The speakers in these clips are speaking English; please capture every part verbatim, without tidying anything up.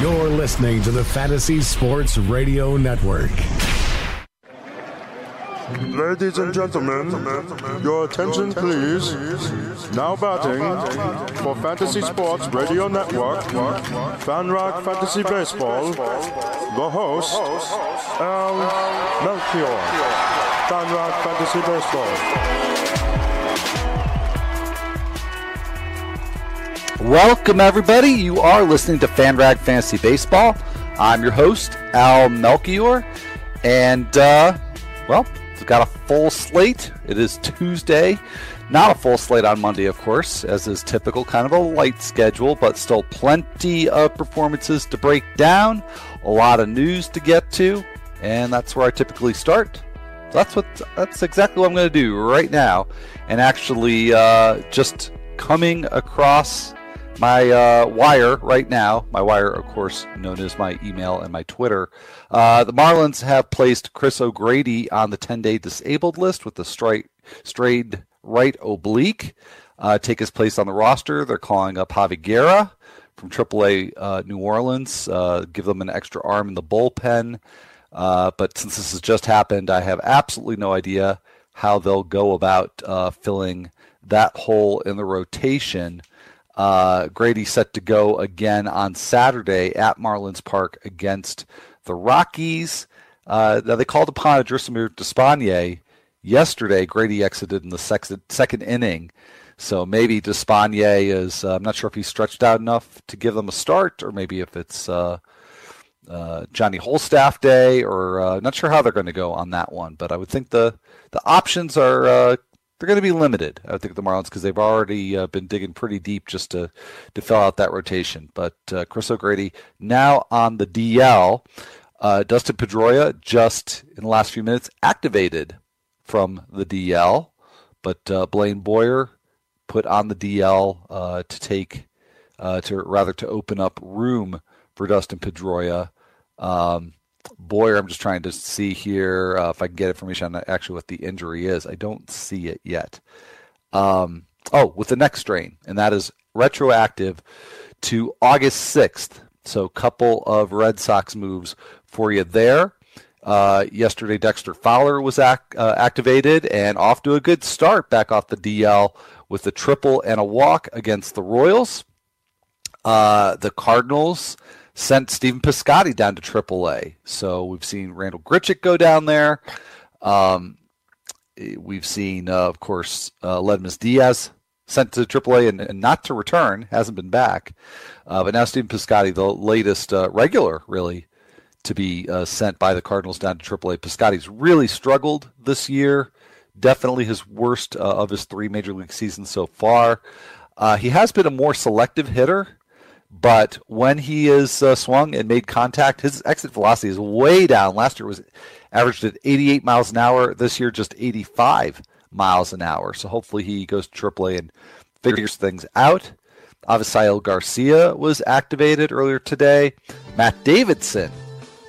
You're listening to the Fantasy Sports Radio Network. Ladies and gentlemen, your attention please. Now batting for Fantasy Sports Radio Network, FanRag Fantasy Baseball, the host, El Melchior, FanRag Fantasy Baseball. Welcome everybody, you are listening to FanRag Fantasy Baseball. I'm your host, Al Melchior, and uh, well, we've got a full slate. It is Tuesday. Not a full slate on Monday, of course, as is typical. Kind of a light schedule, but still plenty of performances to break down. A lot of news to get to, and that's where I typically start. So that's what. That's exactly what I'm going to do right now. And actually, uh, just coming across my uh, wire right now, my wire, of course, known as my email and my Twitter, uh, the Marlins have placed Chris O'Grady on the ten-day disabled list with the stri- strained right oblique. Uh, take his place on the roster. They're calling up Javi Guerra from triple A uh, New Orleans, uh, give them an extra arm in the bullpen. Uh, but since this has just happened, I have absolutely no idea how they'll go about uh, filling that hole in the rotation. Uh, Grady set to go again on Saturday at Marlins Park against the Rockies. Uh, now they called upon Odrisamer Despaigne yesterday. Grady exited in the sec- second inning, so maybe Despaigne is. Uh, I'm not sure if he's stretched out enough to give them a start, or maybe if it's uh, uh, Johnny Holstaff day, or uh, not sure how they're going to go on that one. But I would think the the options are. Uh, They're going to be limited, I think, the Marlins, because they've already uh, been digging pretty deep just to, to fill out that rotation. But uh, Chris O'Grady now on the D L. Uh, Dustin Pedroia just in the last few minutes activated from the D L, but uh, Blaine Boyer put on the D L uh, to take, uh, to rather to open up room for Dustin Pedroia. Um, Boyer, I'm just trying to see here uh, if I can get information on actually what the injury is. I don't see it yet. Um, oh, with the neck strain, and that is retroactive to August sixth. So a couple of Red Sox moves for you there. Uh, yesterday, Dexter Fowler was act, uh, activated and off to a good start back off the D L with a triple and a walk against the Royals. Uh, the Cardinals sent Stephen Piscotty down to triple A. So we've seen Randall Gritchick go down there. Um, we've seen, uh, of course, uh, Aledmys Díaz sent to triple A and, and not to return, hasn't been back. Uh, but now Stephen Piscotty, the latest uh, regular, really, to be uh, sent by the Cardinals down to triple A. Piscotty's really struggled this year. Definitely his worst uh, of his three major league seasons so far. Uh, he has been a more selective hitter, but when he is uh, swung and made contact, his exit velocity is way down. Last year was averaged at eighty-eight miles an hour. This year, just eighty-five miles an hour. So hopefully he goes to triple A and figures things out. Avisaíl García was activated earlier today. Matt Davidson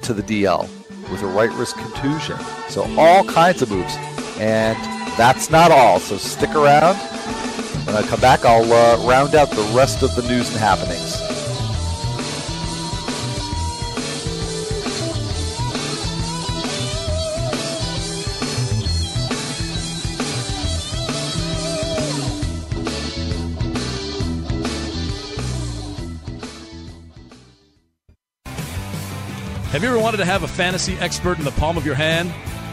to the D L with a right wrist contusion. So all kinds of moves. And that's not all. So stick around. When I come back, I'll uh, round out the rest of the news and happenings. Have you ever wanted to have a fantasy expert in the palm of your hand?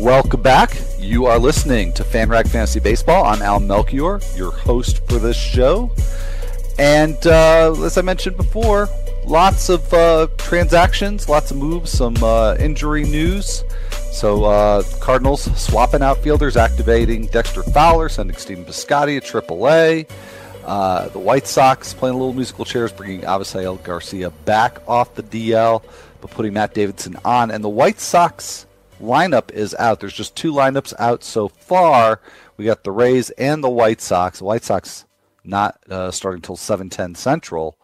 Welcome back. You are listening to FanRag Fantasy Baseball. I'm Al Melchior, your host for this show. And uh, as I mentioned before, lots of uh, transactions, lots of moves, some uh, injury news. So uh, Cardinals swapping outfielders, activating Dexter Fowler, sending Stephen Piscotty to triple A. Uh, the White Sox playing a little musical chairs, bringing Avisaíl García back off the D L, but putting Matt Davidson on. And the White Sox lineup is out. There's just two lineups out so far. We got the Rays and the White Sox. The White Sox not uh, starting until seven ten Central.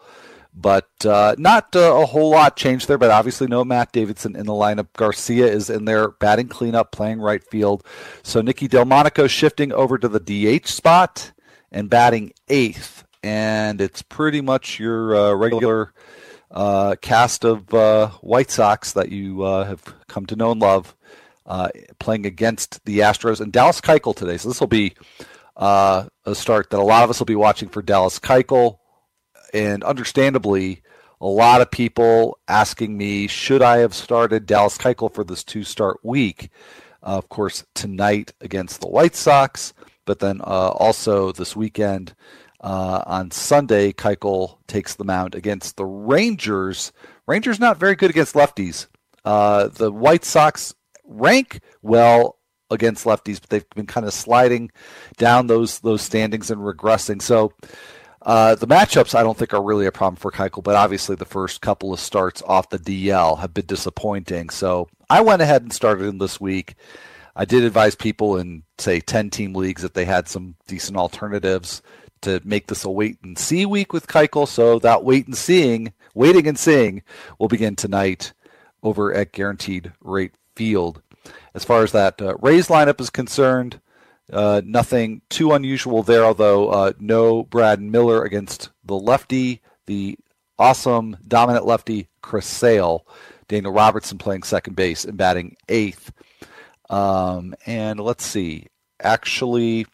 But uh, not uh, a whole lot changed there, but obviously no Matt Davidson in the lineup. Garcia is in there batting cleanup, playing right field. So Nicky Delmonico shifting over to the D H spot and batting eighth. And it's pretty much your uh, regular uh, cast of uh, White Sox that you uh, have come to know and love uh, playing against the Astros and Dallas Keuchel today. So this will be uh, a start that a lot of us will be watching for Dallas Keuchel. And understandably, a lot of people asking me, should I have started Dallas Keuchel for this two-start week? Uh, of course, tonight against the White Sox, but then uh, also this weekend uh, on Sunday, Keuchel takes the mound against the Rangers. Rangers not very good against lefties. Uh, the White Sox rank well against lefties, but they've been kind of sliding down those those standings and regressing. So Uh, the matchups, I don't think, are really a problem for Keuchel, but obviously the first couple of starts off the D L have been disappointing. So I went ahead and started him this week. I did advise people in, say, ten-team leagues that they had some decent alternatives to make this a wait-and-see week with Keuchel. So that wait-and-seeing, waiting and seeing will begin tonight over at Guaranteed Rate Field. As far as that uh, Rays lineup is concerned, Uh, nothing too unusual there, although uh, no Brad Miller against the lefty, the awesome dominant lefty Chris Sale. Daniel Robertson playing second base and batting eighth. Um, and let's see, actually,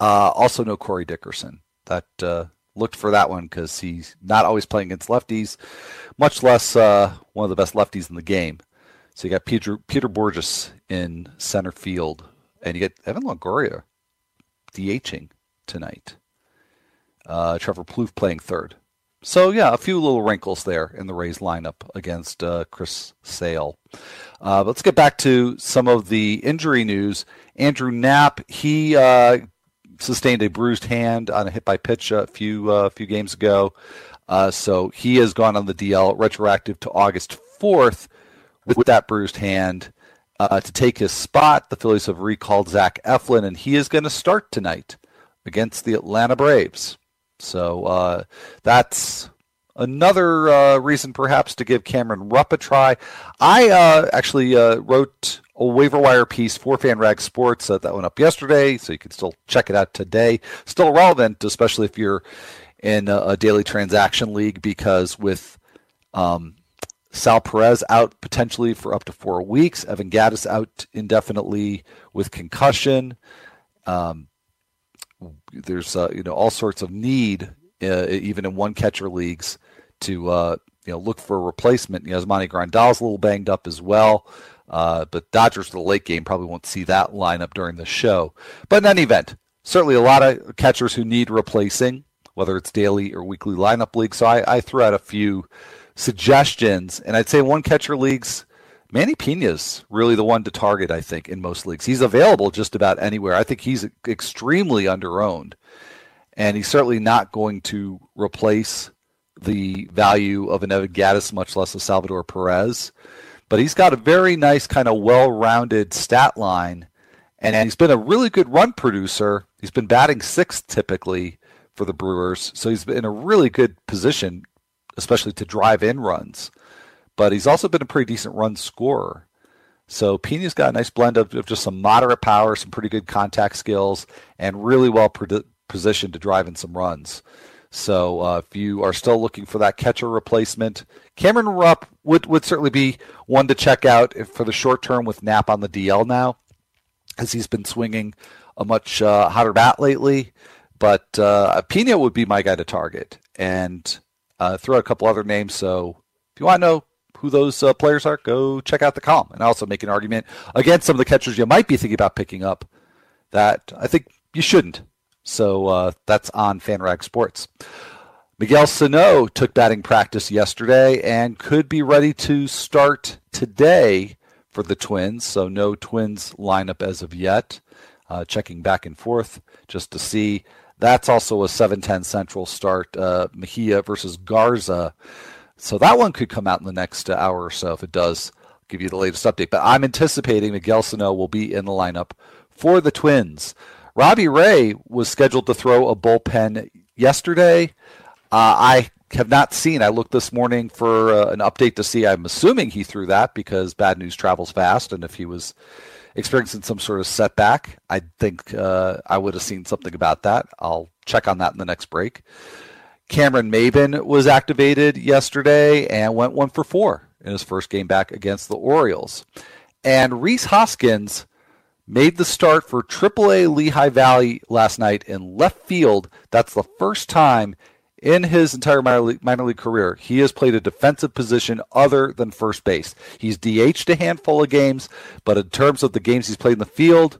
uh, also no Corey Dickerson. That uh, looked for that one because he's not always playing against lefties, much less uh, one of the best lefties in the game. So you got Peter, Peter Borges in center field. And you get Evan Longoria DHing tonight. Uh, Trevor Plouffe playing third. So, yeah, a few little wrinkles there in the Rays lineup against uh, Chris Sale. Uh, let's get back to some of the injury news. Andrew Knapp, he uh, sustained a bruised hand on a hit-by-pitch a few, uh, few games ago. Uh, so he has gone on the D L retroactive to August fourth with that bruised hand. Uh, to take his spot, the Phillies have recalled Zach Eflin, and he is going to start tonight against the Atlanta Braves. So uh, that's another uh, reason perhaps to give Cameron Rupp a try. I uh, actually uh, wrote a waiver wire piece for FanRag Sports. Uh, that went up yesterday, so you can still check it out today. Still relevant, especially if you're in a, a daily transaction league, because with um, – Sal Perez out potentially for up to four weeks. Evan Gattis out indefinitely with concussion. Um, there's uh, you know all sorts of need, uh, even in one catcher leagues, to uh, you know look for a replacement. You know, Yasmani Grandal's a little banged up as well. Uh, but Dodgers for the late game probably won't see that lineup during the show. But in any event, certainly a lot of catchers who need replacing, whether it's daily or weekly lineup league. So I, I threw out a few suggestions, and I'd say one catcher leagues, Manny Piña's really the one to target, I think, in most leagues. He's available just about anywhere. I think he's extremely underowned, and he's certainly not going to replace the value of an Evan Gattis, much less a Salvador Perez. But he's got a very nice kind of well-rounded stat line, and he's been a really good run producer. He's been batting sixth typically for the Brewers, so he's been in a really good position, especially to drive in runs. But he's also been a pretty decent run scorer. So Piña's got a nice blend of, of just some moderate power, some pretty good contact skills, and really well pre- positioned to drive in some runs. So uh, if you are still looking for that catcher replacement, Cameron Rupp would, would certainly be one to check out for the short term with Knapp on the D L now, as he's been swinging a much uh, hotter bat lately. But uh, Piña would be my guy to target. And Uh, throw out a couple other names, so if you want to know who those uh, players are, go check out the column. And I also make an argument against some of the catchers you might be thinking about picking up that I think you shouldn't. So uh, that's on FanRag Sports. Miguel Sano took batting practice yesterday and could be ready to start today for the Twins, so no Twins lineup as of yet. Uh, checking back and forth just to see. That's also a seven ten Central start, uh, Mejia versus Garza. So that one could come out in the next hour or so. If it does, I'll give you the latest update. But I'm anticipating Miguel Sano will be in the lineup for the Twins. Robbie Ray was scheduled to throw a bullpen yesterday. Uh, I have not seen. I looked this morning for uh, an update to see. I'm assuming he threw that because bad news travels fast. And if he was experiencing some sort of setback, I think uh, I would have seen something about that. I'll check on that in the next break. Cameron Maybin was activated yesterday and went one for four in his first game back against the Orioles. And Rhys Hoskins made the start for triple A Lehigh Valley last night in left field. That's the first time in his entire minor league, minor league career he has played a defensive position other than first base. He's D H'd a handful of games, but in terms of the games he's played in the field,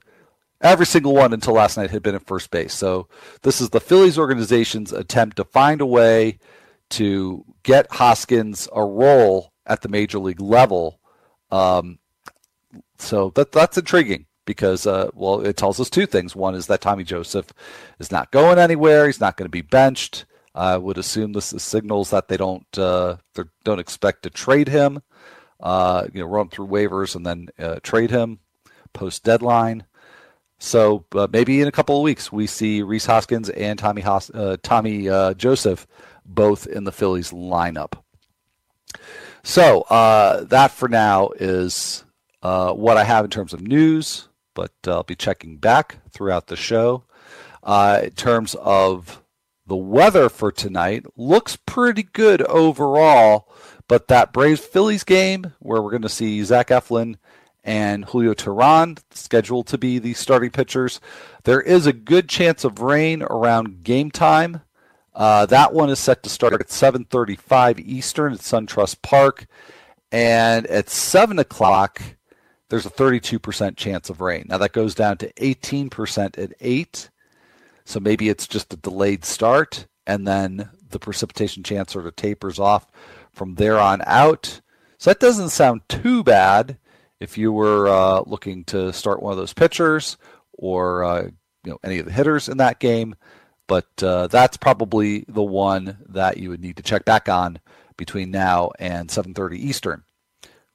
every single one until last night had been at first base. So this is the Phillies organization's attempt to find a way to get Hoskins a role at the major league level. Um, so that that's intriguing because, uh, well, it tells us two things. One is that Tommy Joseph is not going anywhere. He's not going to be benched. I would assume this is signals that they don't uh, they don't expect to trade him. Uh, you know, run through waivers and then uh, trade him post deadline. So uh, maybe in a couple of weeks we see Rhys Hoskins and Tommy Hos- uh, Tommy uh, Joseph both in the Phillies lineup. So uh, that for now is uh, what I have in terms of news, but uh, I'll be checking back throughout the show. Uh, in terms of the weather for tonight, looks pretty good overall, but that Braves-Phillies game where we're going to see Zach Eflin and Julio Teheran scheduled to be the starting pitchers. There is a good chance of rain around game time. Uh, that one is set to start at seven thirty-five Eastern at SunTrust Park. And at seven o'clock, there's a thirty-two percent chance of rain. Now that goes down to eighteen percent at eight. So maybe it's just a delayed start, and then the precipitation chance sort of tapers off from there on out. So that doesn't sound too bad. If you were uh, looking to start one of those pitchers or uh, you know, any of the hitters in that game, but uh, that's probably the one that you would need to check back on between now and seven thirty Eastern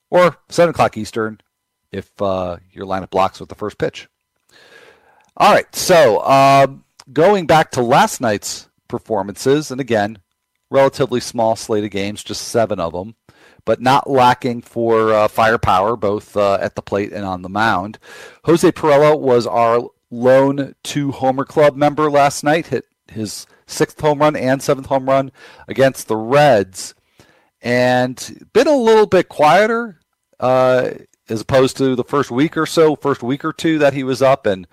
or seven o'clock Eastern if uh, your lineup blocks with the first pitch. All right, so um, going back to last night's performances, and again, relatively small slate of games, just seven of them, but not lacking for uh, firepower, both uh, at the plate and on the mound. Jose Perella was our lone two-homer club member last night, hit his sixth home run and seventh home run against the Reds, and been a little bit quieter uh, as opposed to the first week or so, first week or two that he was up and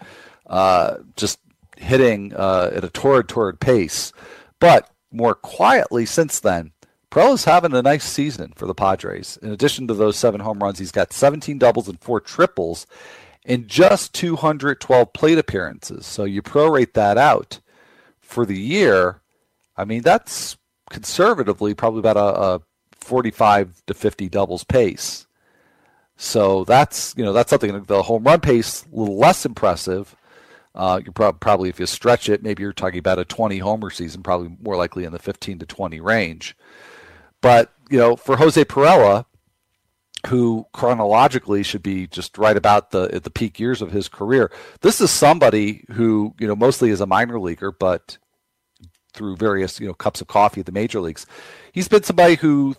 uh, just hitting uh, at a torrid, torrid pace. But more quietly since then, Perella's having a nice season for the Padres. In addition to those seven home runs, he's got seventeen doubles and four triples in just two hundred twelve plate appearances. So you prorate that out for the year. I mean, that's conservatively probably about a, a forty-five to fifty doubles pace. So that's, you know, that's something. The home run pace, a little less impressive. Uh, you're pro- probably, if you stretch it, maybe you're talking about a twenty homer season, probably more likely in the fifteen to twenty range. But, you know, for Jose Perella, who chronologically should be just right about the at the peak years of his career, this is somebody who, you know, mostly is a minor leaguer, but through various, you know, cups of coffee at the major leagues, he's been somebody who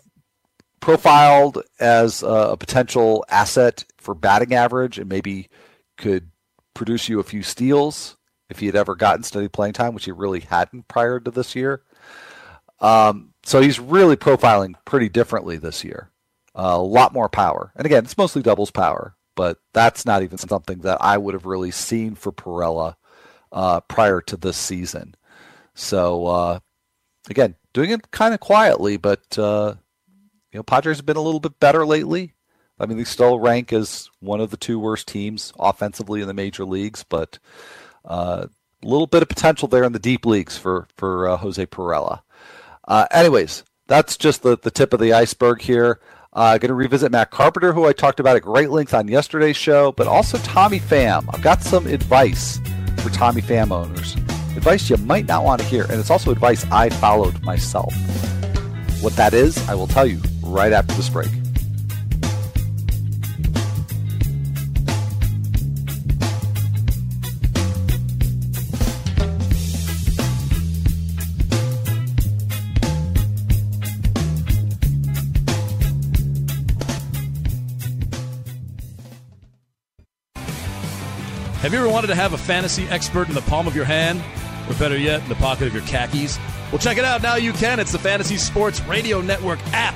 profiled as a, a potential asset for batting average and maybe could produce you a few steals if he had ever gotten steady playing time, which he really hadn't prior to this year. Um, So he's really profiling pretty differently this year. Uh, a lot more power. And again, it's mostly doubles power, but that's not even something that I would have really seen for Perella uh, prior to this season. So uh, again, doing it kind of quietly, but uh, you know, Padres have been a little bit better lately. I mean, they still rank as one of the two worst teams offensively in the major leagues, but uh, a little bit of potential there in the deep leagues for, for uh, Jose Perella. Uh, anyways, that's just the, the tip of the iceberg here. Uh, going to revisit Matt Carpenter, who I talked about at great length on yesterday's show, but also Tommy Pham. I've got some advice for Tommy Pham owners. Advice you might not want to hear, and it's also advice I followed myself. What that is, I will tell you right after this break. Have you ever wanted to have a fantasy expert in the palm of your hand? Or better yet, in the pocket of your khakis? Well, check it out. Now you can. It's the Fantasy Sports Radio Network app.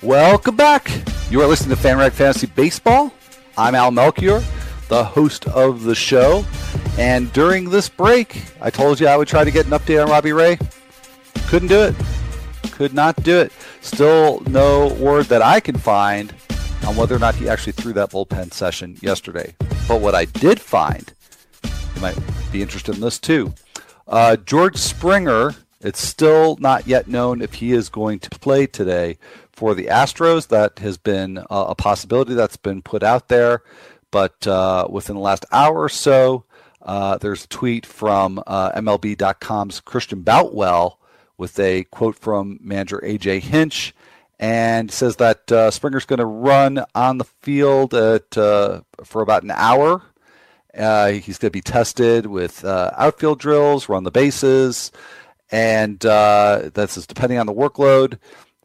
Welcome back. You are listening to FanRag Fantasy Baseball. I'm Al Melchior, the host of the show. And during this break, I told you I would try to get an update on Robbie Ray. Couldn't do it. Could not do it. Still no word that I can find on whether or not he actually threw that bullpen session yesterday. But what I did find, you might be interested in this too. Uh, George Springer, it's still not yet known if he is going to play today. For the Astros, that has been a possibility that's been put out there. But uh, within the last hour or so, uh, there's a tweet from uh, M L B dot com's Christian Boutwell with a quote from manager A J Hinch, and says that uh, Springer's going to run on the field at uh, for about an hour. Uh, he's going to be tested with uh, outfield drills, run the bases, and uh, that's just depending on the workload.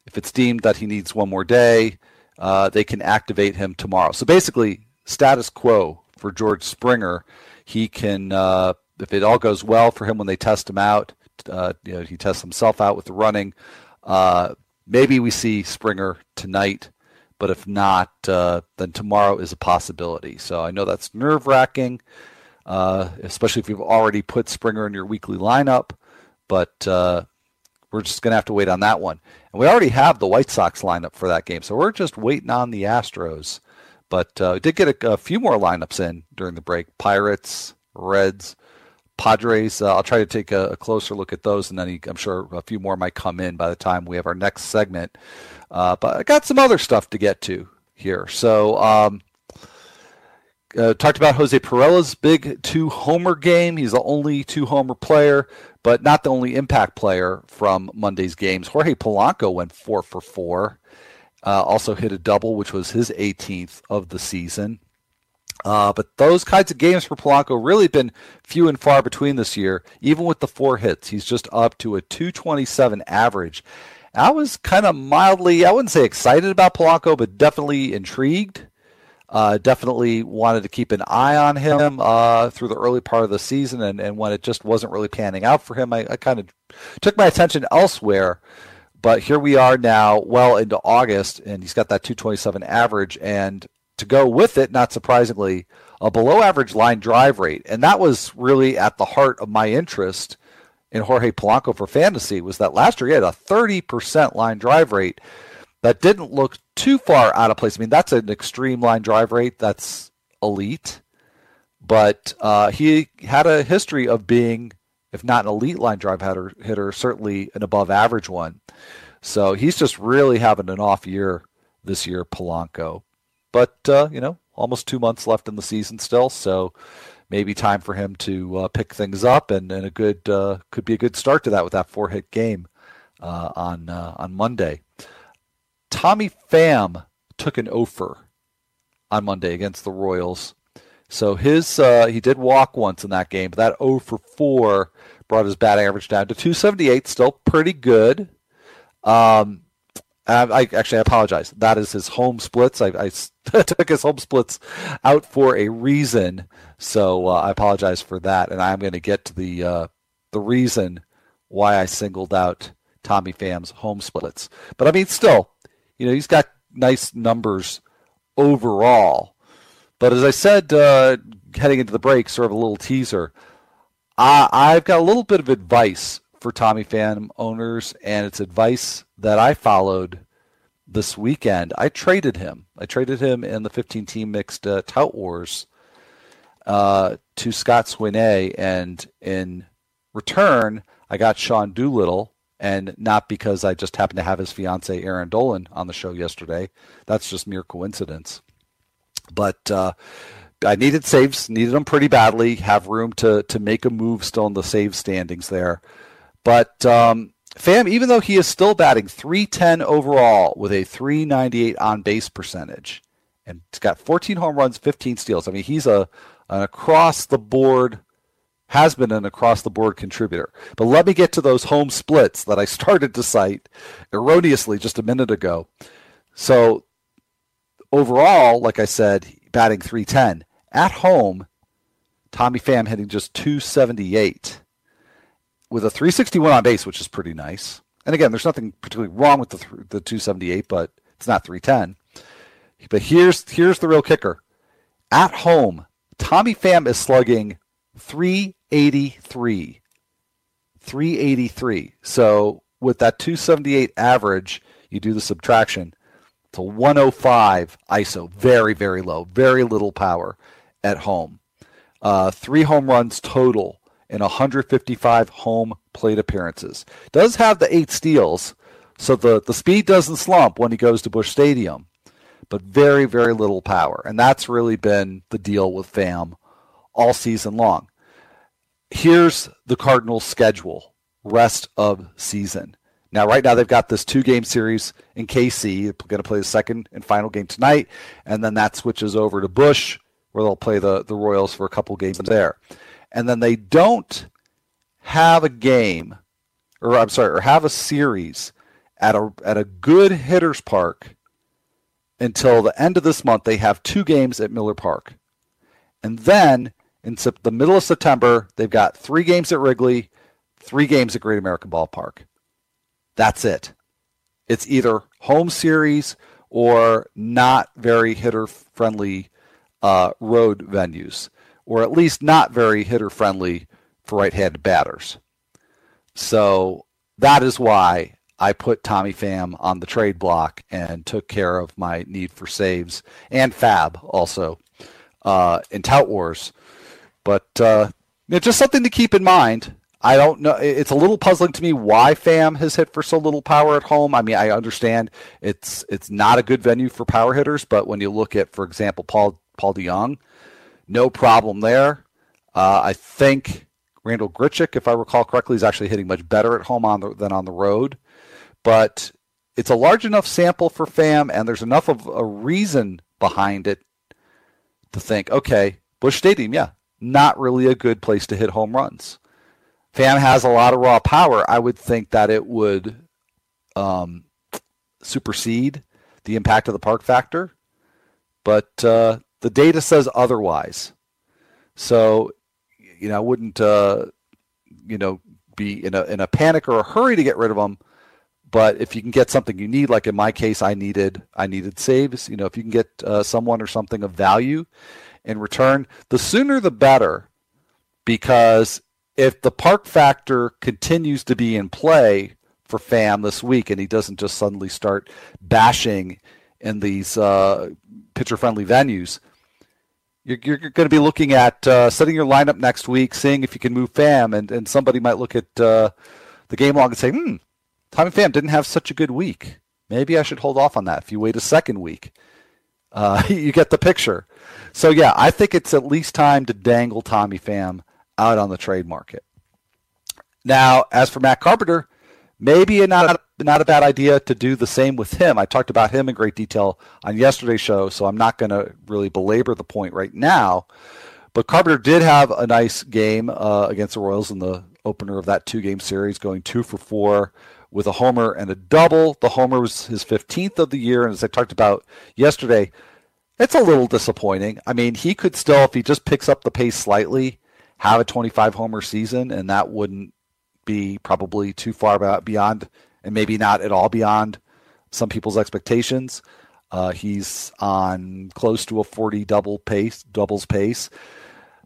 If it's deemed that he needs one more day, uh, they can activate him tomorrow. So basically, status quo for George Springer. He can, uh, if it all goes well for him when they test him out, uh, you know, he tests himself out with the running. Uh, maybe we see Springer tonight, but if not, uh, then tomorrow is a possibility. So I know that's nerve-wracking, uh, especially if you've already put Springer in your weekly lineup, but uh, we're just going to have to wait on that one. And we already have the White Sox lineup for that game, so we're just waiting on the Astros. But uh, we did get a, a few more lineups in during the break. Pirates, Reds, Padres. Uh, I'll try to take a, a closer look at those, and then I'm sure a few more might come in by the time we have our next segment. Uh, but I got some other stuff to get to here. So um, uh, talked about Jose Perella's big two-homer game. He's the only two-homer player, but not the only impact player from Monday's games. Jorge Polanco went four for four. Uh, also hit a double, which was his eighteenth of the season. Uh, but those kinds of games for Polanco really been few and far between this year. Even with the four hits, he's just up to a two twenty-seven average. I was kind of mildly, I wouldn't say excited about Polanco, but definitely intrigued. Uh, definitely wanted to keep an eye on him uh, through the early part of the season, and, and when it just wasn't really panning out for him, I, I kind of took my attention elsewhere. But here we are now, well into August, and he's got that two twenty-seven average, and to go with it, not surprisingly, a below-average line drive rate, and that was really at the heart of my interest in Jorge Polanco for fantasy. Was that last year he had a thirty percent line drive rate. That didn't look too far out of place. I mean, that's an extreme line drive rate. That's elite. But uh, he had a history of being, if not an elite line drive hitter, hitter, certainly an above-average one. So he's just really having an off year this year, Polanco. But, uh, you know, almost two months left in the season still, so maybe time for him to uh, pick things up, and, and a good uh, could be a good start to that with that four-hit game uh, on uh, on Monday. Tommy Pham took an oh for on Monday against the Royals. So his uh, he did walk once in that game, but that oh for four brought his batting average down to two seventy-eight, still pretty good. Um, I, I actually I apologize. That is his home splits. I, I took his home splits out for a reason, so uh, I apologize for that. And I'm going to get to the uh, the reason why I singled out Tommy Pham's home splits. But I mean, still, you know, he's got nice numbers overall. But as I said, uh, heading into the break, sort of a little teaser, I, I've got a little bit of advice for Tommy Pham owners, and it's advice that I followed this weekend. I traded him. I traded him in the fifteen-team mixed uh, Tout Wars uh, to Scott Sweeney, and in return, I got Sean Doolittle, and not because I just happened to have his fiance Aaron Dolan on the show yesterday. That's just mere coincidence. But uh, I needed saves, needed them pretty badly, have room to to make a move still in the save standings there. But um, Pham, even though he is still batting three ten overall with a three ninety-eight on-base percentage, and he's got fourteen home runs, fifteen steals. I mean, he's a an across-the-board, has been an across-the-board contributor. But let me get to those home splits that I started to cite erroneously just a minute ago. So overall, like I said, batting three ten. At home, Tommy Pham hitting just two seventy-eight. With a three sixty-one on base, which is pretty nice. And again, there's nothing particularly wrong with the the two seventy-eight, but it's not three ten. But here's here's the real kicker. At home, Tommy Pham is slugging three eighty-three. three eighty-three. So with that two seventy-eight average, you do the subtraction to one oh five I S O. Very, very low. Very little power at home. Uh, three home runs total in one hundred fifty-five home plate appearances. Does have the eight steals, so the, the speed doesn't slump when he goes to Busch Stadium, but very, very little power. And that's really been the deal with Pham all season long. Here's the Cardinals' schedule, rest of season. Now, right now, they've got this two-game series in K C. They're going to play the second and final game tonight, and then that switches over to Busch, where they'll play the, the Royals for a couple games there. And then they don't have a game, or I'm sorry, or have a series at a at a good hitter's park until the end of this month. They have two games at Miller Park. And then in the middle of September, they've got three games at Wrigley, three games at Great American Ballpark. That's it. It's either home series or not very hitter-friendly uh, road venues, or at least not very hitter-friendly for right-handed batters. So that is why I put Tommy Pham on the trade block and took care of my need for saves, and Fab also uh, in Tout Wars. But uh, you know, just something to keep in mind. I don't know. It's a little puzzling to me why Pham has hit for so little power at home. I mean, I understand it's it's not a good venue for power hitters, but when you look at, for example, Paul Paul DeJong, no problem there. Uh, I think Randall Gritchick, if I recall correctly, is actually hitting much better at home on the, than on the road. But it's a large enough sample for Pham, and there's enough of a reason behind it to think, okay, Busch Stadium, yeah, not really a good place to hit home runs. Pham has a lot of raw power. I would think that it would um, supersede the impact of the park factor. But uh, the data says otherwise. So, you know, I wouldn't, uh, you know, be in a in a panic or a hurry to get rid of them. But if you can get something you need, like in my case, I needed I needed saves. You know, if you can get uh, someone or something of value in return, the sooner the better. Because if the park factor continues to be in play for Pham this week, and he doesn't just suddenly start bashing in these uh, pitcher-friendly venues, You're, you're going to be looking at uh, setting your lineup next week, seeing if you can move Pham, and, and somebody might look at uh, the game log and say, hmm, Tommy Pham didn't have such a good week. Maybe I should hold off on that. If you wait a second week, uh, you get the picture. So, yeah, I think it's at least time to dangle Tommy Pham out on the trade market. Now, as for Matt Carpenter, maybe not a, not a bad idea to do the same with him. I talked about him in great detail on yesterday's show, so I'm not going to really belabor the point right now. But Carpenter did have a nice game uh, against the Royals in the opener of that two-game series, going two for four with a homer and a double. The homer was his fifteenth of the year, and as I talked about yesterday, it's a little disappointing. I mean, he could still, if he just picks up the pace slightly, have a twenty-five homer season, and that wouldn't be probably too far beyond, and maybe not at all beyond, some people's expectations. Uh, he's on close to a forty double pace, doubles pace.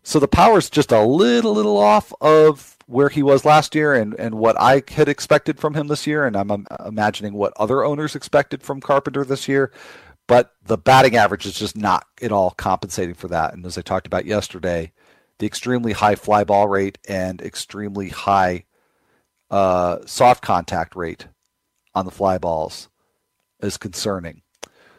So the power's just a little, little off of where he was last year and, and what I had expected from him this year. And I'm um, imagining what other owners expected from Carpenter this year. But the batting average is just not at all compensating for that. And as I talked about yesterday, the extremely high fly ball rate and extremely high uh, soft contact rate on the fly balls is concerning.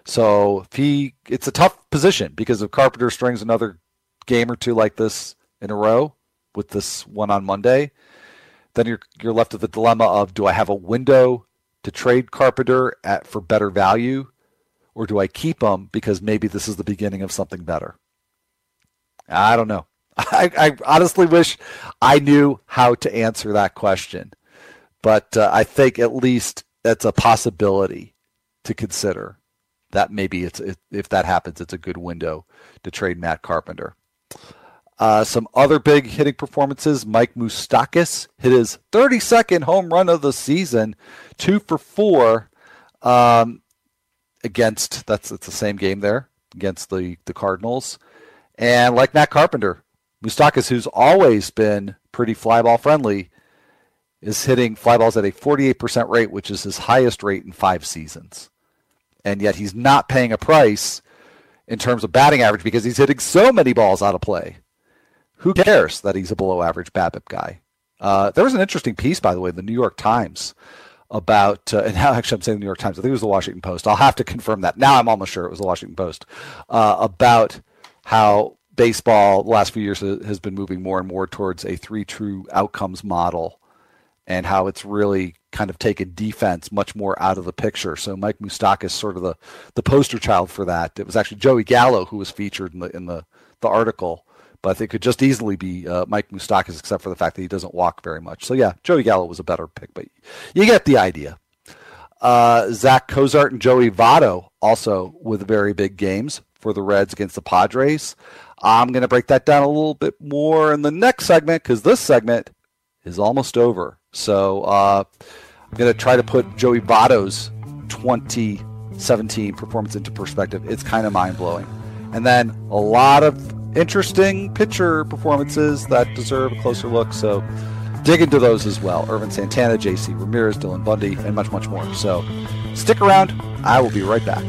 So if he, it's a tough position because if Carpenter strings another game or two like this in a row with this one on Monday, then you're you're left with the dilemma of, do I have a window to trade Carpenter at for better value? Or do I keep him because maybe this is the beginning of something better? I don't know. I, I honestly wish I knew how to answer that question. But uh, I think at least that's a possibility to consider. That maybe it's it, if that happens, it's a good window to trade Matt Carpenter. Uh, some other big hitting performances. Mike Moustakis hit his thirty-second home run of the season, two for four. Um, Against that's it's the same game there against the, the Cardinals, and like Matt Carpenter, Moustakis, who's always been pretty fly ball friendly, is hitting fly balls at a forty-eight percent rate, which is his highest rate in five seasons, and yet he's not paying a price in terms of batting average because he's hitting so many balls out of play. Who cares that he's a below average BABIP guy? Uh, there was an interesting piece, by the way, in the New York Times. About, uh, and now actually I'm saying the New York Times, I think it was the Washington Post. I'll have to confirm that. Now I'm almost sure it was the Washington Post, uh, about how baseball the last few years has been moving more and more towards a three true outcomes model and how it's really kind of taken defense much more out of the picture. So Mike Moustakis is sort of the, the poster child for that. It was actually Joey Gallo who was featured in the, in the, the article, but it could just easily be uh, Mike Moustakis, except for the fact that he doesn't walk very much. So, yeah, Joey Gallo was a better pick, but you get the idea. Uh, Zach Cozart and Joey Votto also with very big games for the Reds against the Padres. I'm going to break that down a little bit more in the next segment because this segment is almost over. So uh, I'm going to try to put Joey Votto's twenty seventeen performance into perspective. It's kind of mind-blowing. And then a lot of interesting pitcher performances that deserve a closer look, so dig into those as well. Irvin Santana, J C Ramirez, Dylan Bundy, and much, much more. So stick around. I will be right back.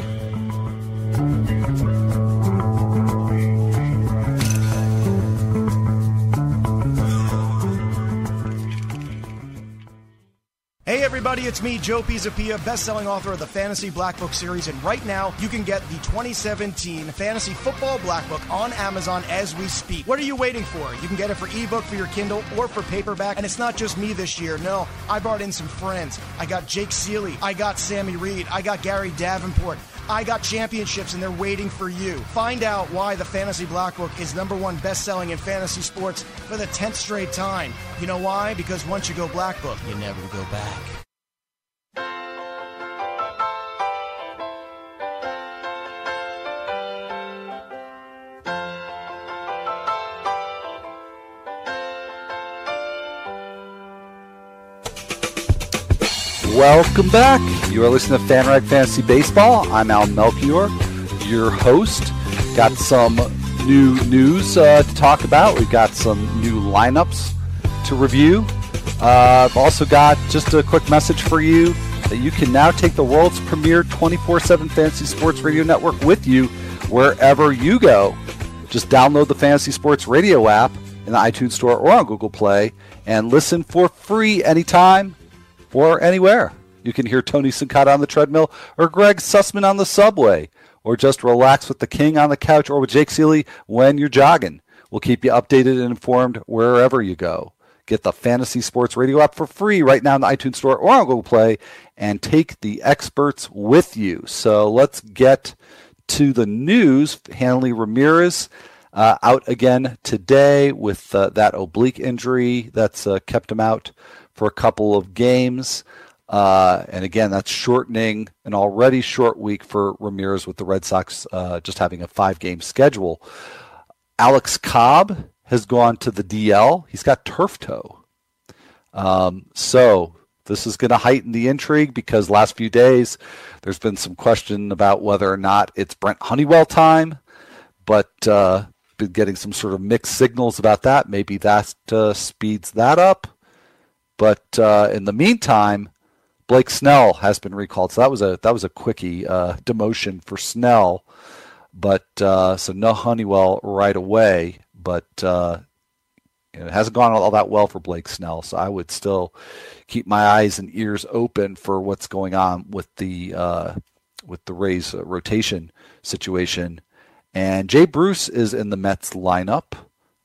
Hey everybody, it's me, Joe Pizzapia, best-selling author of the Fantasy Black Book series, and right now you can get the twenty seventeen Fantasy Football Black Book on Amazon as we speak. What are you waiting for? You can get it for ebook, for your Kindle, or for paperback, and it's not just me this year. No, I brought in some friends. I got Jake Seeley, I got Sammy Reed, I got Gary Davenport. I got championships, and they're waiting for you. Find out why the Fantasy Black Book is number one best-selling in fantasy sports for the tenth straight time. You know why? Because once you go Black Book, you never go back. Welcome back. You are listening to FanRag Fantasy Baseball. I'm Al Melchior, your host. Got some new news uh, to talk about. We've got some new lineups to review. Uh, I've also got just a quick message for you that you can now take the world's premier twenty-four seven Fantasy Sports Radio Network with you wherever you go. Just download the Fantasy Sports Radio app in the iTunes Store or on Google Play and listen for free anytime or anywhere. You can hear Tony Sincotta on the treadmill or Greg Sussman on the subway or just relax with the king on the couch or with Jake Seeley when you're jogging. We'll keep you updated and informed wherever you go. Get the Fantasy Sports Radio app for free right now in the iTunes Store or on Google Play and take the experts with you. So let's get to the news. Hanley Ramirez uh, out again today with uh, that oblique injury that's uh, kept him out for a couple of games. Uh, and again, that's shortening an already short week for Ramirez with the Red Sox uh, just having a five-game schedule. Alex Cobb has gone to the D L. He's got turf toe. Um, so this is going to heighten the intrigue because last few days there's been some question about whether or not it's Brent Honeywell time, but uh, been getting some sort of mixed signals about that. Maybe that uh, speeds that up. But uh, in the meantime, Blake Snell has been recalled. So that was a that was a quickie uh, demotion for Snell. But uh, so no Honeywell right away. But uh, it hasn't gone all that well for Blake Snell. So I would still keep my eyes and ears open for what's going on with the uh, with the Rays uh, rotation situation. And Jay Bruce is in the Mets lineup.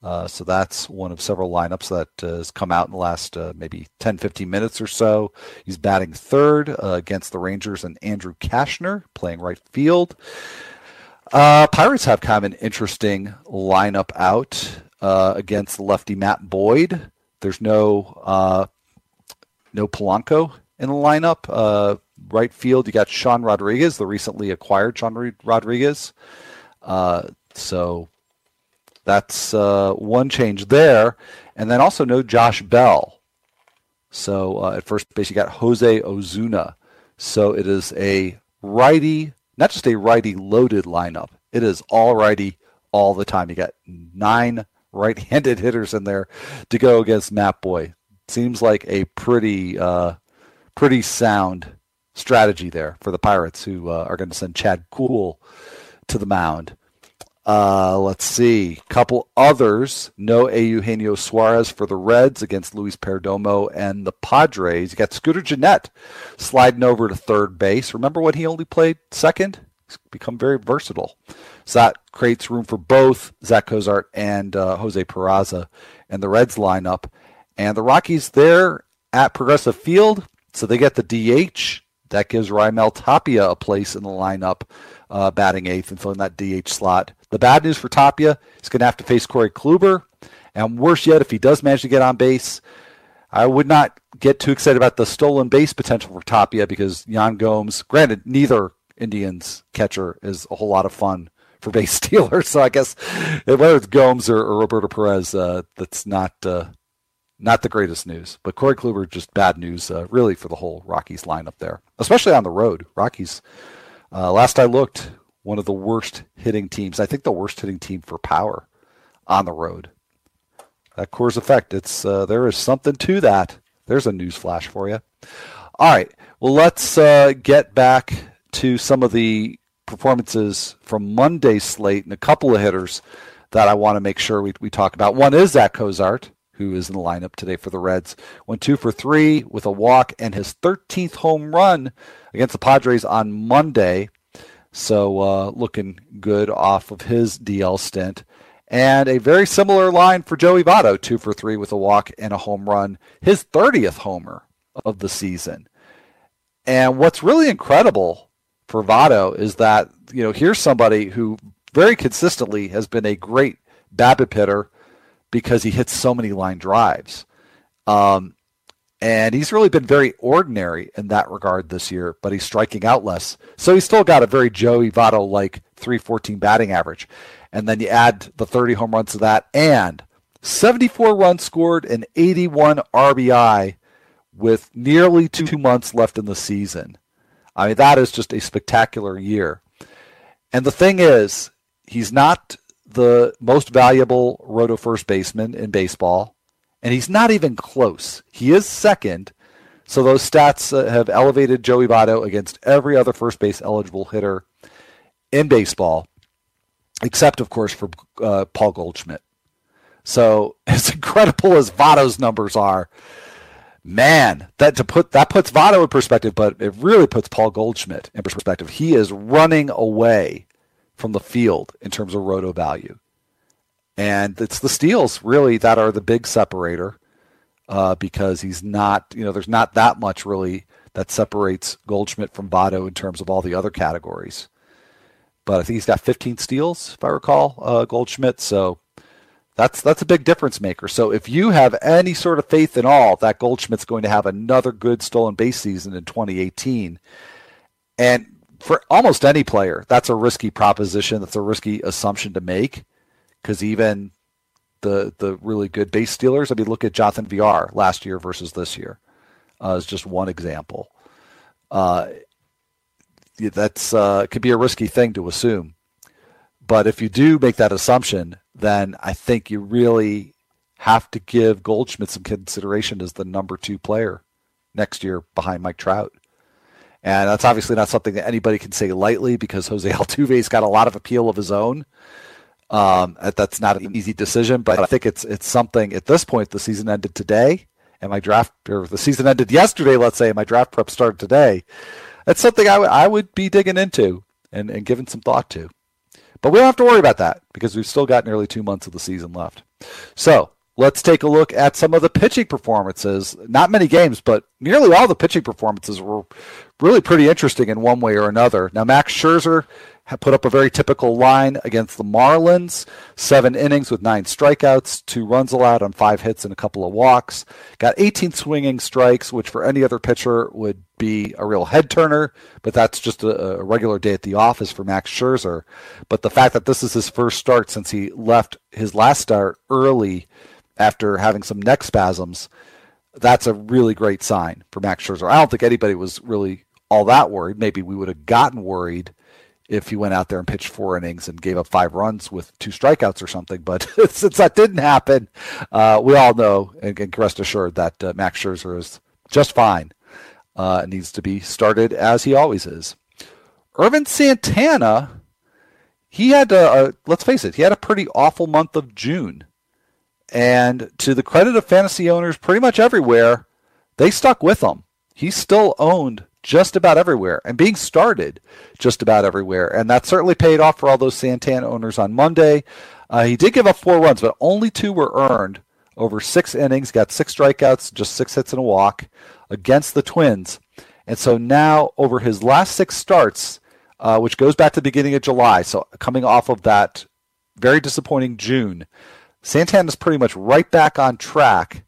Uh, so that's one of several lineups that uh, has come out in the last uh, maybe ten, fifteen minutes or so. He's batting third uh, against the Rangers and Andrew Cashner playing right field. Uh, Pirates have kind of an interesting lineup out uh, against the lefty Matt Boyd. There's no uh, no Polanco in the lineup. Uh, right field, you got Sean Rodriguez, the recently acquired Sean Rodriguez. Uh, so... That's uh, one change there. And then also no Josh Bell. So uh, at first base, you got Jose Ozuna. So it is a righty, not just a righty loaded lineup. It is all righty all the time. You got nine right-handed hitters in there to go against Matt Boyd. Seems like a pretty, uh, pretty sound strategy there for the Pirates, who uh, are going to send Chad Kuhl to the mound. Uh, let's see. Couple others. No Eugenio Suarez for the Reds against Luis Perdomo and the Padres. You got Scooter Gennett sliding over to third base. Remember when he only played second? He's become very versatile. So that creates room for both Zach Cozart and uh, Jose Peraza and the Reds lineup. And the Rockies there at Progressive Field, so they get the D H. That gives Raimel Tapia a place in the lineup, uh, batting eighth and filling that D H slot. The bad news for Tapia, he's going to have to face Corey Kluber. And worse yet, if he does manage to get on base, I would not get too excited about the stolen base potential for Tapia because Jan Gomes, granted, neither Indians catcher is a whole lot of fun for base stealers. So I guess whether it's Gomes or, or Roberto Perez, uh, that's not... Uh, Not the greatest news, but Corey Kluber, just bad news, uh, really, for the whole Rockies lineup there, especially on the road. Rockies, uh, last I looked, one of the worst hitting teams. I think the worst hitting team for power on the road. That Coors effect, it's uh, there is something to that. There's a news flash for you. All right, well, let's uh, get back to some of the performances from Monday's slate and a couple of hitters that I want to make sure we, we talk about. One is Zach Cozart, who is in the lineup today for the Reds. Went two for three with a walk and his thirteenth home run against the Padres on Monday. So uh, looking good off of his D L stint. And a very similar line for Joey Votto, two for three with a walk and a home run, his thirtieth homer of the season. And what's really incredible for Votto is that, you know, here's somebody who very consistently has been a great BABIP hitter, because he hits so many line drives. Um, and he's really been very ordinary in that regard this year, but he's striking out less. So he's still got a very Joey Votto-like three fourteen batting average. And then you add the thirty home runs to that and seventy-four runs scored and eighty-one R B I with nearly two months left in the season. I mean, that is just a spectacular year. And the thing is, he's not the most valuable roto first baseman in baseball, and he's not even close. He is second, so those stats uh, have elevated Joey Votto against every other first base eligible hitter in baseball, except, of course, for uh, Paul Goldschmidt. So as incredible as Votto's numbers are, man, that to put that puts Votto in perspective, but it really puts Paul Goldschmidt in perspective. He is running away from the field in terms of roto value. And it's the steals really that are the big separator uh, because he's not, you know, there's not that much really that separates Goldschmidt from Votto in terms of all the other categories. But I think he's got fifteen steals, if I recall, uh, Goldschmidt. So that's that's a big difference maker. So if you have any sort of faith in all that Goldschmidt's going to have another good stolen base season in twenty eighteen, and for almost any player, that's a risky proposition. That's a risky assumption to make because even the the really good base stealers, I mean, look at Jonathan V R last year versus this year. uh, is just one example. Uh, that's uh, could be a risky thing to assume. But if you do make that assumption, then I think you really have to give Goldschmidt some consideration as the number two player next year behind Mike Trout. And that's obviously not something that anybody can say lightly, because Jose Altuve's got a lot of appeal of his own. Um, that's not an easy decision, but I think it's it's something at this point. The season ended today, and my draft, or the season ended yesterday, let's say, and my draft prep started today. That's something I would I would be digging into and, and giving some thought to. But we don't have to worry about that because we've still got nearly two months of the season left. So let's take a look at some of the pitching performances. Not many games, but nearly all the pitching performances were really pretty interesting in one way or another. Now, Max Scherzer put up a very typical line against the Marlins. Seven innings with nine strikeouts, two runs allowed on five hits and a couple of walks. Got eighteen swinging strikes, which for any other pitcher would be a real head turner, but that's just a, a regular day at the office for Max Scherzer. But the fact that this is his first start since he left his last start early after having some neck spasms, that's a really great sign for Max Scherzer. I don't think anybody was really all that worried. Maybe we would have gotten worried if he went out there and pitched four innings and gave up five runs with two strikeouts or something. But since that didn't happen, uh, we all know and can rest assured that uh, Max Scherzer is just fine. Uh, needs to be started as he always is. Ervin Santana, he had, a, a, let's face it, he had a pretty awful month of June. And to the credit of fantasy owners pretty much everywhere, they stuck with him. He's still owned just about everywhere and being started just about everywhere. And that certainly paid off for all those Santana owners on Monday. Uh, he did give up four runs, but only two were earned over six innings, got six strikeouts, just six hits and a walk against the Twins. And so now over his last six starts, uh, which goes back to the beginning of July, so coming off of that very disappointing June, Santana's pretty much right back on track.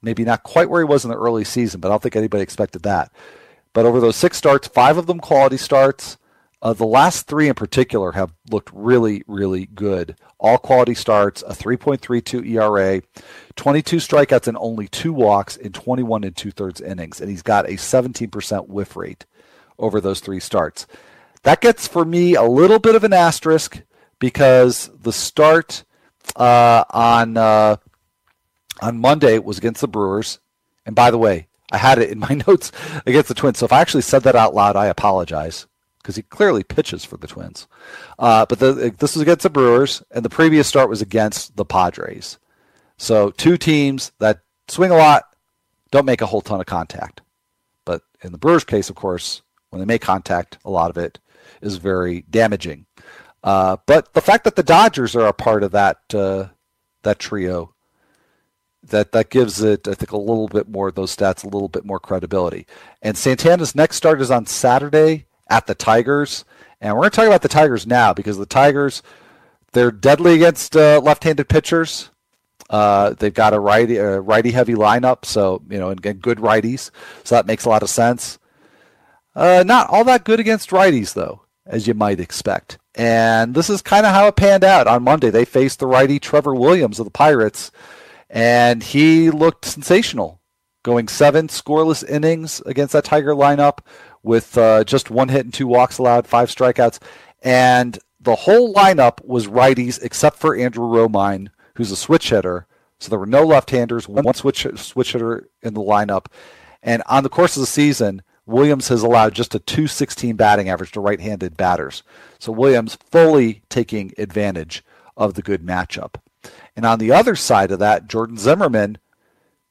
Maybe not quite where he was in the early season, but I don't think anybody expected that. But over those six starts, five of them quality starts. Uh, the last three in particular have looked really, really good. All quality starts, a three point three two E R A, twenty-two strikeouts and only two walks in twenty-one and two-thirds innings. And he's got a seventeen percent whiff rate over those three starts. That gets, for me, a little bit of an asterisk because the start uh, on uh, on Monday was against the Brewers. And by the way, I had it in my notes against the Twins. So if I actually said that out loud, I apologize because he clearly pitches for the Twins. Uh, but the, this was against the Brewers, and the previous start was against the Padres. So two teams that swing a lot, don't make a whole ton of contact. But in the Brewers' case, of course, when they make contact, a lot of it is very damaging. Uh, but the fact that the Dodgers are a part of that uh, that trio, That that gives it, I think, a little bit more, those stats, a little bit more credibility. And Santana's next start is on Saturday at the Tigers. And we're going to talk about the Tigers now because the Tigers, they're deadly against uh, left-handed pitchers. Uh, they've got a righty, a righty-heavy lineup, so you know, and, and good righties. So that makes a lot of sense. Uh, not all that good against righties, though, as you might expect. And this is kind of how it panned out. On Monday, they faced the righty Trevor Williams of the Pirates, and he looked sensational, going seven scoreless innings against that Tiger lineup with uh, just one hit and two walks allowed, five strikeouts. And the whole lineup was righties except for Andrew Romine, who's a switch hitter. So there were no left-handers, one switch, switch hitter in the lineup. And on the course of the season, Williams has allowed just a two sixteen batting average to right-handed batters. So Williams fully taking advantage of the good matchup. And on the other side of that, Jordan Zimmerman,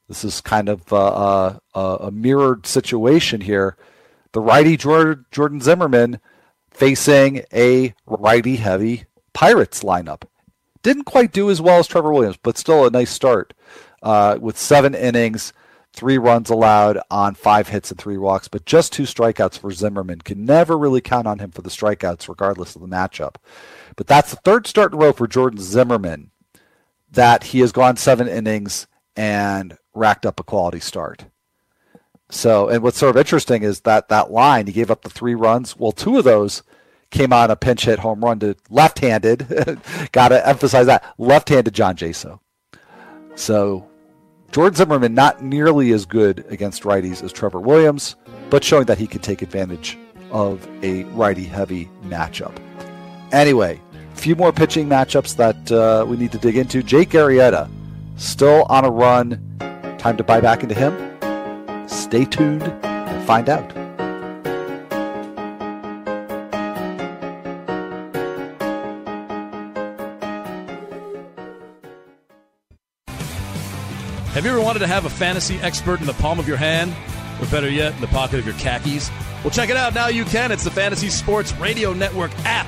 this is kind of a, a, a mirrored situation here. The righty Jordan Zimmerman facing a righty-heavy Pirates lineup. Didn't quite do as well as Trevor Williams, but still a nice start uh, with seven innings, three runs allowed on five hits and three walks, but just two strikeouts for Zimmerman. Can never really count on him for the strikeouts regardless of the matchup. But that's the third start in a row for Jordan Zimmerman that he has gone seven innings and racked up a quality start. So, and what's sort of interesting is that that line, he gave up the three runs. Well, two of those came on a pinch hit home run to left-handed. Got to emphasize that. Left-handed John Jaso. So George Zimmerman not nearly as good against righties as Trevor Williams, but showing that he could take advantage of a righty-heavy matchup. Anyway, a few more pitching matchups that uh, we need to dig into. Jake Arrieta, still on a run. Time to buy back into him. Stay tuned and find out. Have you ever wanted to have a fantasy expert in the palm of your hand? Or better yet, in the pocket of your khakis? Well, check it out. Now you can. It's the Fantasy Sports Radio Network app.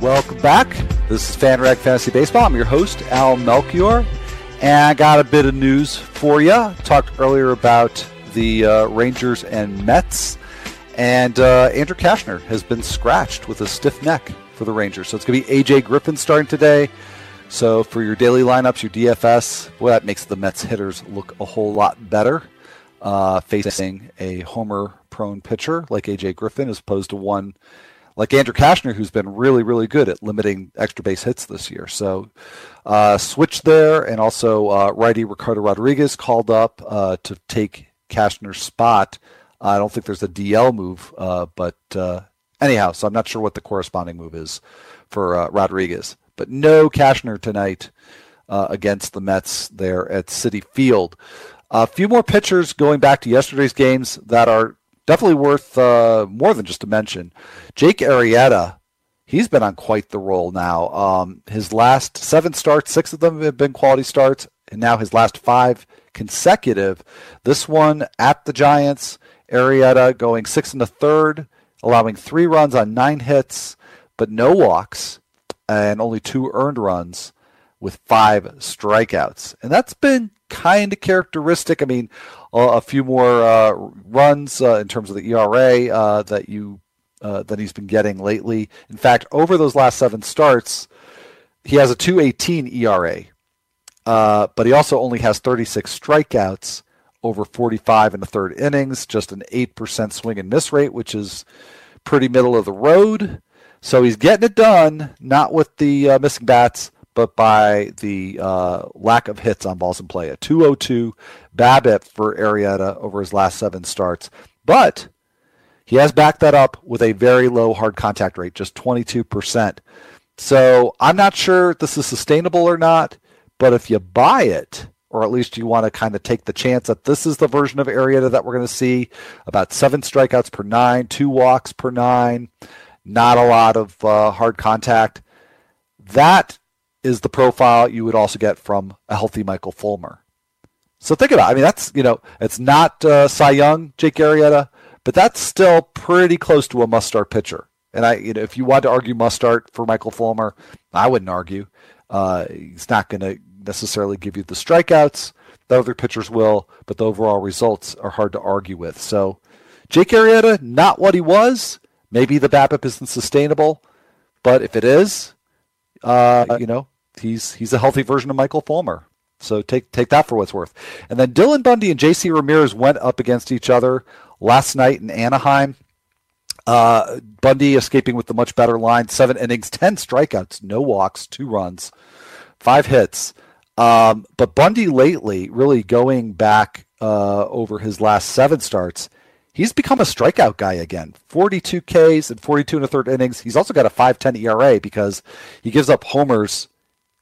Welcome back. This is FanRag Fantasy Baseball. I'm your host, Al Melchior, and I got a bit of news for you. Talked earlier about the uh, Rangers and Mets, and uh, Andrew Cashner has been scratched with a stiff neck for the Rangers. So it's going to be A J Griffin starting today. So for your daily lineups, your D F S, well, that makes the Mets hitters look a whole lot better uh, facing a homer-prone pitcher like A J Griffin as opposed to one like Andrew Cashner, who's been really, really good at limiting extra base hits this year. So uh, switch there, and also uh, righty Ricardo Rodriguez called up uh, to take Cashner's spot. I don't think there's a D L move, uh, but uh, anyhow, so I'm not sure what the corresponding move is for uh, Rodriguez. But no Cashner tonight uh, against the Mets there at Citi Field. A few more pitchers going back to yesterday's games that are definitely worth uh, more than just a mention. Jake Arrieta, he's been on quite the roll now. Um, his last seven starts, six of them have been quality starts, and now his last five consecutive. This one at the Giants, Arrieta going six and a third, allowing three runs on nine hits, but no walks, and only two earned runs with five strikeouts. And that's been kind of characteristic. I mean, a few more uh, runs uh, in terms of the E R A uh, that you uh, that he's been getting lately. In fact, over those last seven starts, he has a two eighteen E R A, uh, but he also only has thirty-six strikeouts over forty-five and a third innings, just an eight percent swing and miss rate, which is pretty middle of the road. So he's getting it done, not with the uh, missing bats, but by the uh, lack of hits on balls in play. A two oh two BABIP for Arrieta over his last seven starts. But he has backed that up with a very low hard contact rate, just twenty-two percent. So I'm not sure if this is sustainable or not, but if you buy it, or at least you want to kind of take the chance that this is the version of Arrieta that we're going to see, about seven strikeouts per nine, two walks per nine, not a lot of uh, hard contact, that is the profile you would also get from a healthy Michael Fulmer. So think about it. I mean, that's, you know, it's not uh, Cy Young, Jake Arrieta, but that's still pretty close to a must-start pitcher. And I, you know, if you want to argue must-start for Michael Fulmer, I wouldn't argue. Uh, he's not going to necessarily give you the strikeouts. The other pitchers will, but the overall results are hard to argue with. So Jake Arrieta, not what he was. Maybe the BABIP isn't sustainable, but if it is, Uh, you know, he's he's a healthy version of Michael Fulmer. So take take that for what's worth. And then Dylan Bundy and J C Ramirez went up against each other last night in Anaheim. Uh, Bundy escaping with the much better line, seven innings, ten strikeouts, no walks, two runs, five hits. Um, but Bundy lately, really going back uh, over his last seven starts, he's become a strikeout guy again. forty-two Ks and forty-two and a third innings. He's also got a five ten E R A because he gives up homers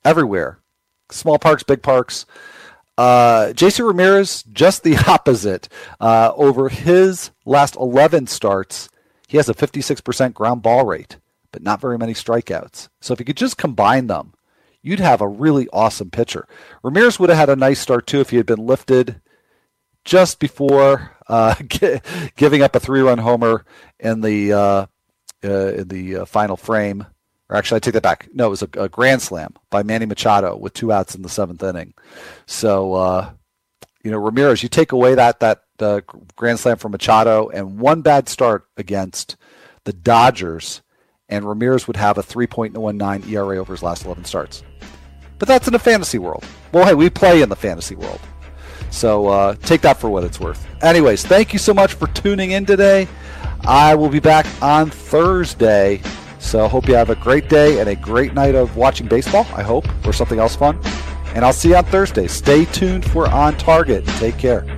everywhere. Small parks, big parks. Uh, J C Ramirez, just the opposite. Uh, over his last eleven starts, he has a fifty-six percent ground ball rate, but not very many strikeouts. So if you could just combine them, you'd have a really awesome pitcher. Ramirez would have had a nice start, too, if he had been lifted just before uh, g- giving up a three-run homer in the uh, uh, in the uh, final frame Or actually, I take that back. No, it was a, a grand slam by Manny Machado with two outs in the seventh inning. So, uh, you know, Ramirez, you take away that that uh, grand slam from Machado and one bad start against the Dodgers, and Ramirez would have a three point one nine E R A over his last eleven starts. But that's in the fantasy world. Well, hey, we play in the fantasy world. So uh, take that for what it's worth. Anyways, thank you so much for tuning in today. I will be back on Thursday. So I hope you have a great day and a great night of watching baseball, I hope, or something else fun. And I'll see you on Thursday. Stay tuned for On Target. Take care.